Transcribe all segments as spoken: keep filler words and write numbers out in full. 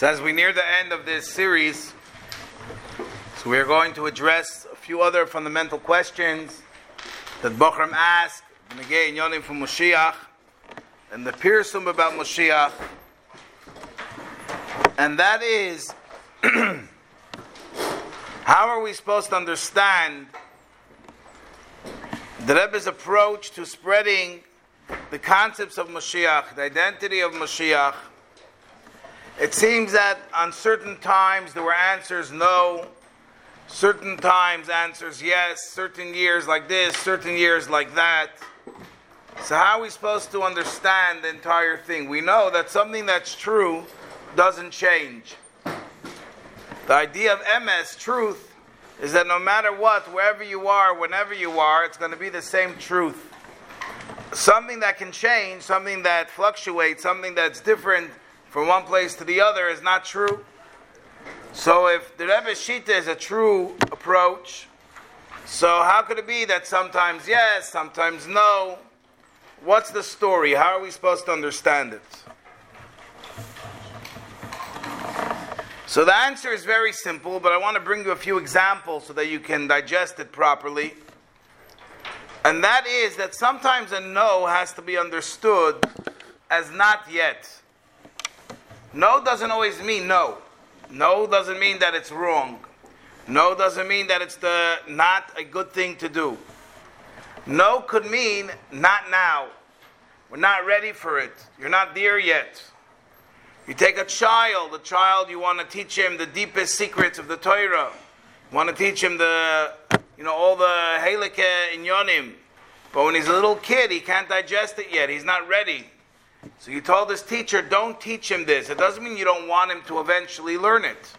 So as we near the end of this series, so we are going to address a few other fundamental questions that Bochram asked in the Gei Inyonim from Moshiach and the Pirsum about Moshiach, and that is, how are we supposed to understand the Rebbe's approach to spreading the concepts of Moshiach, the identity of Moshiach? It seems that on certain times there were answers no, certain times answers yes, certain years like this, certain years like that. So how are we supposed to understand the entire thing? We know that something that's true doesn't change. The idea of M S, truth, is that no matter what, wherever you are, whenever you are, it's going to be the same truth. Something that can change, something that fluctuates, something that's different from one place to the other is not true. So if the Rebbe's Shita is a true approach, so how could it be that sometimes yes, sometimes no? What's the story? How are we supposed to understand it? So the answer is very simple, but I want to bring you a few examples so that you can digest it properly. And that is that sometimes a no has to be understood as not yet. No doesn't always mean no. No doesn't mean that it's wrong. No doesn't mean that it's the not a good thing to do. No could mean not now. We're not ready for it. You're not there yet. You take a child, a child, you want to teach him the deepest secrets of the Torah. You want to teach him the, you know, all the Heleke Inyonim. But when he's a little kid, he can't digest it yet. He's not ready. So you told his teacher, don't teach him this. It doesn't mean you don't want him to eventually learn it.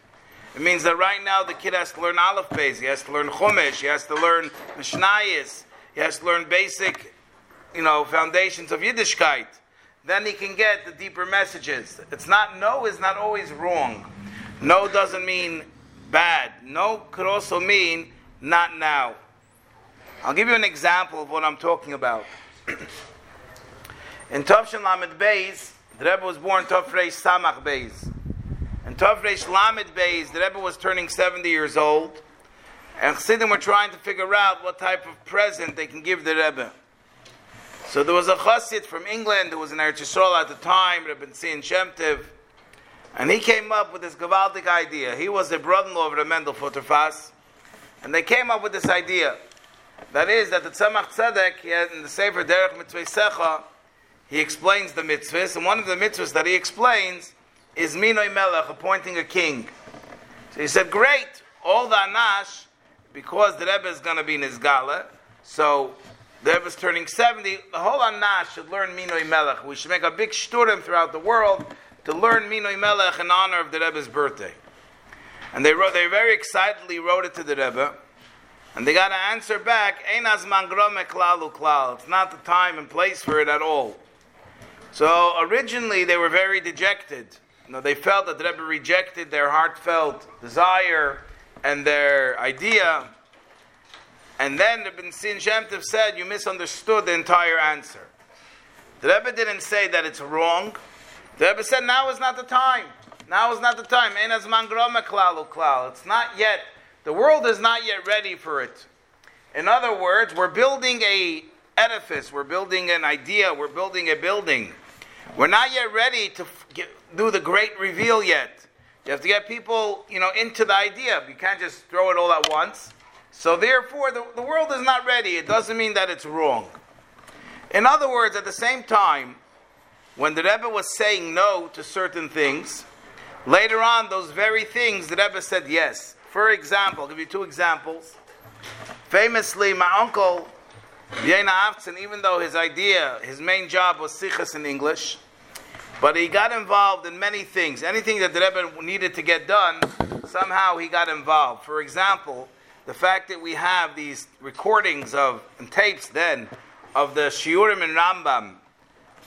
It means that right now the kid has to learn Aleph Beis. He has to learn Chumash. He has to learn Mishnayis. He has to learn basic, you know, foundations of Yiddishkeit. Then he can get the deeper messages. It's not, no is not always wrong. No doesn't mean bad. No could also mean not now. I'll give you an example of what I'm talking about. In Toph Lamed Beis, the Rebbe was born Toph Samach Beis. In Toph Lamed Beis, the Rebbe was turning seventy years old, and Chasidim were trying to figure out what type of present they can give the Rebbe. So there was a chassid from England who was in Eretz Yisrael at the time, Rebbe Sin Shem Tev, and he came up with this gavaldic idea. He was a brother-in-law of Rebbe Mendel Futterfas, and they came up with this idea. That is, that the Tzemach Tzadek, in the sefer Derech Mitzvay Secha, he explains the mitzvahs, and one of the mitzvahs that he explains is Minoy Melech, appointing a king. So he said, great, all the Anash, because the Rebbe is going to be in his gala, so the Rebbe is turning seventy. The whole Anash should learn Minoy Melech. We should make a big shturim throughout the world to learn Minoy Melech in honor of the Rebbe's birthday. And they wrote, they very excitedly wrote it to the Rebbe. And they got an answer back, Ein azman grome klal uklal. It's not the time and place for it at all. So originally they were very dejected. You know, they felt that the Rebbe rejected their heartfelt desire and their idea. And then the Ben Shem Tov said, you misunderstood the entire answer. The Rebbe didn't say that it's wrong. The Rebbe said, now is not the time. Now is not the time. Ein azman grome klal uklal. It's not yet, the world is not yet ready for it. In other words, we're building a edifice, we're building an idea, we're building a building. We're not yet ready to get, do the great reveal yet. You have to get people, you know, into the idea. You can't just throw it all at once. So therefore, the, the world is not ready. It doesn't mean that it's wrong. In other words, at the same time, when the Rebbe was saying no to certain things, later on, those very things, the Rebbe said yes. For example, I'll give you two examples. Famously, my uncle, even though his idea, his main job was sichas in English, but he got involved in many things. Anything that the Rebbe needed to get done, somehow he got involved. For example, the fact that we have these recordings of, and tapes then, of the shiurim in Rambam,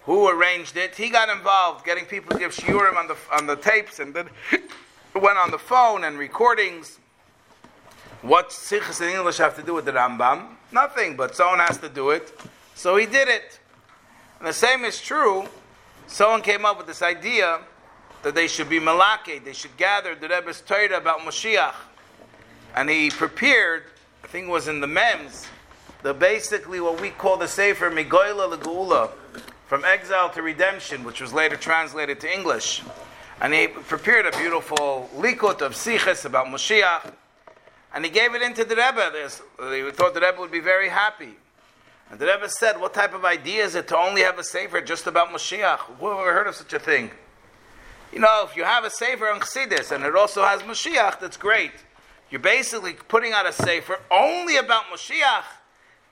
who arranged it, he got involved getting people to give shiurim on the on the tapes, and then went on the phone and recordings. What sichas in English have to do with the Rambam? Nothing, but someone has to do it. So he did it. And the same is true, someone came up with this idea that they should be malake, they should gather the Rebbe's Torah about Moshiach. And he prepared, I think it was in the Mems, the basically what we call the sefer Migoyla Legeula, from exile to redemption, which was later translated to English. And he prepared a beautiful likut of siches about Moshiach. And he gave it into the Rebbe. There's, they thought the Rebbe would be very happy. And the Rebbe said, what type of idea is it to only have a sefer just about Moshiach? Who ever heard of such a thing? You know, if you have a sefer on Chassidus and it also has Moshiach, that's great. You're basically putting out a sefer only about Moshiach.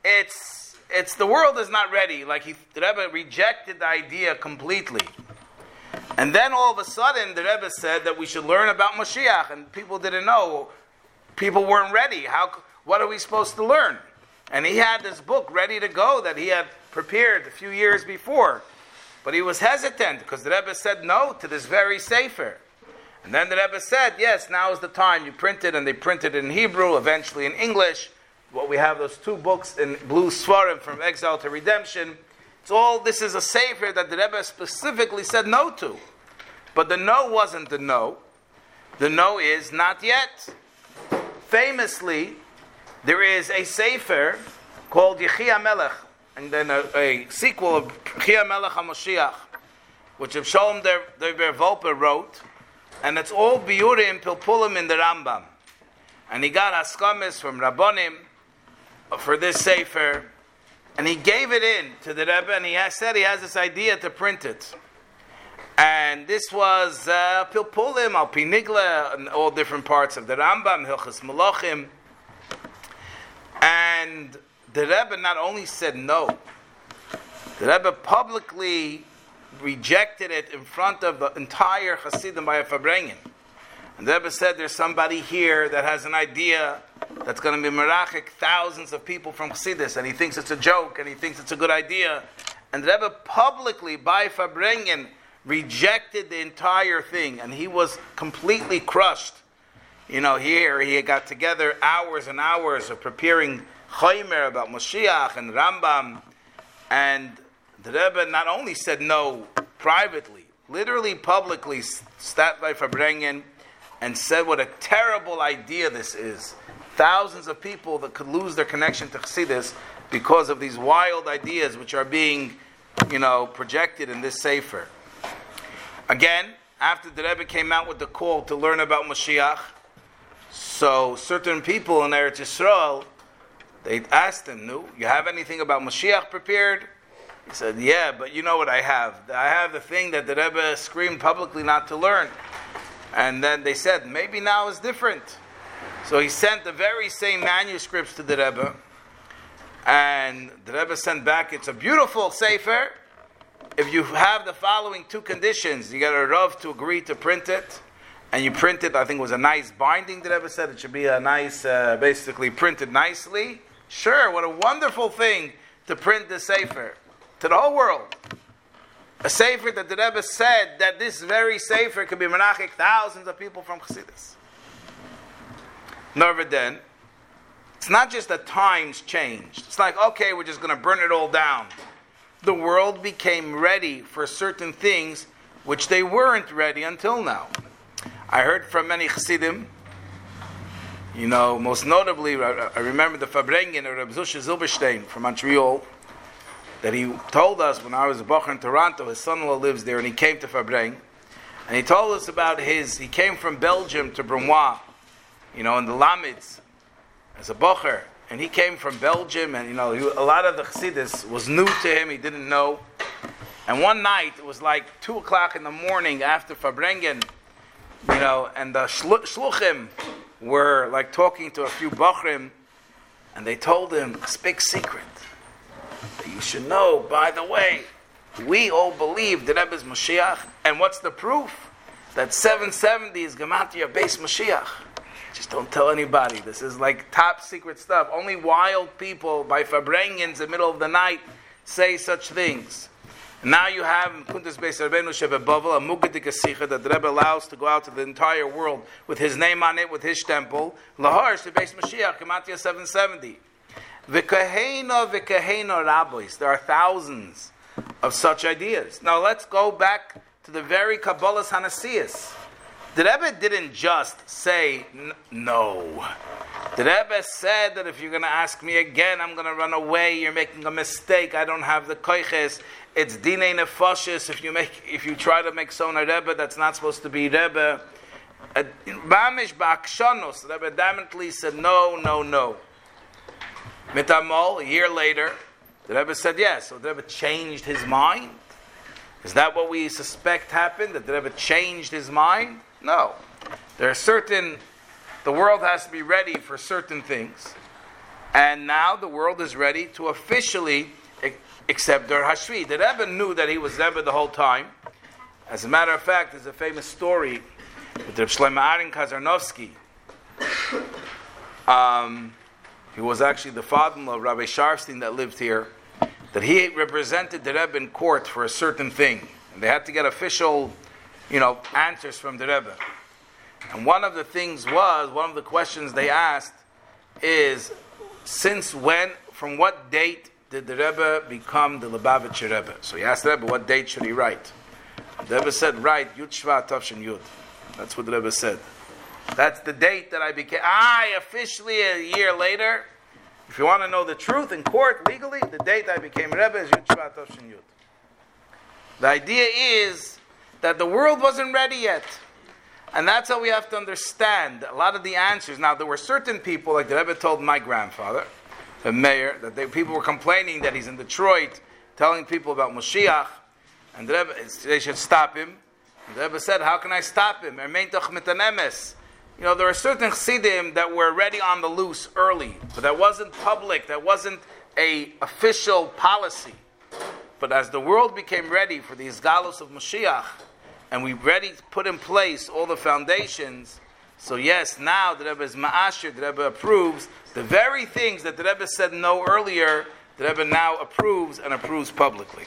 It's it's the world is not ready. Like he, the Rebbe rejected the idea completely. And then all of a sudden, the Rebbe said that we should learn about Moshiach, and people didn't know. People weren't ready. How? What are we supposed to learn? And he had this book ready to go that he had prepared a few years before. But he was hesitant because the Rebbe said no to this very sefer. And then the Rebbe said, yes, now is the time. You print it, and they printed it in Hebrew, eventually in English. What we have, those two books in blue Svarim, from exile to redemption. It's all, this is a sefer that the Rebbe specifically said no to. But the no wasn't the no. The no is not yet. Famously, there is a sefer called Yechiya Melech, and then a, a sequel of Yechiya Melech HaMoshiach, which Reb Sholem Dober Volpe wrote, and it's all biurim pilpulim in the Rambam. And he got haskamis from Rabbonim for this sefer, and he gave it in to the Rebbe, and he has said he has this idea to print it. And this was uh, Pilpulim, Alpinigla, and all different parts of the Rambam, Hilchas Malachim. And the Rebbe not only said no, the Rebbe publicly rejected it in front of the entire Chasidim by a Fabrengen. And the Rebbe said, there's somebody here that has an idea that's going to be merachik thousands of people from Chassidus, and he thinks it's a joke, and he thinks it's a good idea. And the Rebbe publicly, by Fabrengen, rejected the entire thing, and he was completely crushed. You know, here he got together hours and hours of preparing Chaimer about Moshiach and Rambam, and the Rebbe not only said no privately, literally publicly, sat by Fabrengen and said what a terrible idea this is. Thousands of people that could lose their connection to Chassidus because of these wild ideas which are being, you know, projected in this sefer. Again, after the Rebbe came out with the call to learn about Moshiach, so certain people in Eretz Yisrael, they asked him, no, you have anything about Moshiach prepared? He said, yeah, but you know what I have. I have the thing that the Rebbe screamed publicly not to learn. And then they said, maybe now is different. So he sent the very same manuscripts to the Rebbe, and the Rebbe sent back, it's a beautiful sefer, if you have the following two conditions. You got a Rav to agree to print it, and you print it, I think it was a nice binding, the Rebbe said, it should be a nice, uh, basically printed nicely. Sure, what a wonderful thing to print the sefer to the whole world. A sefer that the Rebbe said that this very sefer could be menachik thousands of people from Chassidus. Never then, it's not just that times changed. It's like, okay, we're just going to burn it all down. The world became ready for certain things which they weren't ready until now. I heard from many Chassidim, you know, most notably, I remember the Fabrengian of Reb Zusha Zilberstein from Montreal, that he told us when I was a bocher in Toronto, his son-in-law lives there, and he came to Fabreng, and he told us about his, he came from Belgium to Brunois, you know, in the Lamids, as a bocher. And he came from Belgium, and you know, he, a lot of the Chassidus was new to him, he didn't know. And one night, it was like two o'clock in the morning after Fabrengen, you know, and the shluchim were like talking to a few bochrim, and they told him this big secret that you should know, by the way, we all believe the Rebbe is Moshiach, and what's the proof? That seven seventy is Gematria Beis Moshiach. Just don't tell anybody. This is like top secret stuff. Only wild people by Fabrengens in the middle of the night say such things. And now you have Kuntas Beis Rabbeinu Sheva Bavel, a Mugadik Asicha that the Rebbe allows to go out to the entire world with his name on it, with his temple. Lahar Shebeis Mashiach, Gematria seven seventy. V'kaheino v'kaheino rabbis. There are thousands of such ideas. Now let's go back to the very Kabbalah's Hanasias. The Rebbe didn't just say n- no. The Rebbe said that if you're going to ask me again, I'm going to run away, you're making a mistake, I don't have the koiches, it's dinei nefashis, if you make, if you try to make son a Rebbe, that's not supposed to be Rebbe. Mamish ba'akshanos, the Rebbe adamantly said no, no, no. Mitamol, a year later, the Rebbe said yes. So the Rebbe changed his mind? Is that what we suspect happened? That the Rebbe changed his mind? No. There are certain, the world has to be ready for certain things. And now the world is ready to officially accept Der Hashvi. The Rebbe knew that he was Rebbe the whole time. As a matter of fact, there's a famous story with Reb Shlomo Aaron Kazarnovsky. Um, he was actually the father-in-law of Rabbi Sharfstein that lived here. That he represented the Rebbe in court for a certain thing. And they had to get official, you know, answers from the Rebbe. And one of the things was, one of the questions they asked is, since when, from what date did the Rebbe become the Lubavitcher Rebbe? So he asked the Rebbe, what date should he write? The Rebbe said, write Yud Shva Atav Shun Yud. That's what the Rebbe said. That's the date that I became, I officially a year later. If you want to know the truth in court, legally, the date I became Rebbe is Yud Shva Atav Shun Yud. The idea is that the world wasn't ready yet. And that's how we have to understand a lot of the answers. Now, there were certain people, like the Rebbe told my grandfather, the mayor, that they, people were complaining that he's in Detroit, telling people about Moshiach, and the Rebbe, they should stop him. And the Rebbe said, how can I stop him? You know, there are certain Chasidim that were already on the loose early, but that wasn't public, that wasn't a official policy. But as the world became ready for the Izgalus of Moshiach, and we ready to put in place all the foundations, so yes, now the Rebbe is Ma'ashir, the Rebbe approves, the very things that the Rebbe said no earlier, the Rebbe now approves and approves publicly.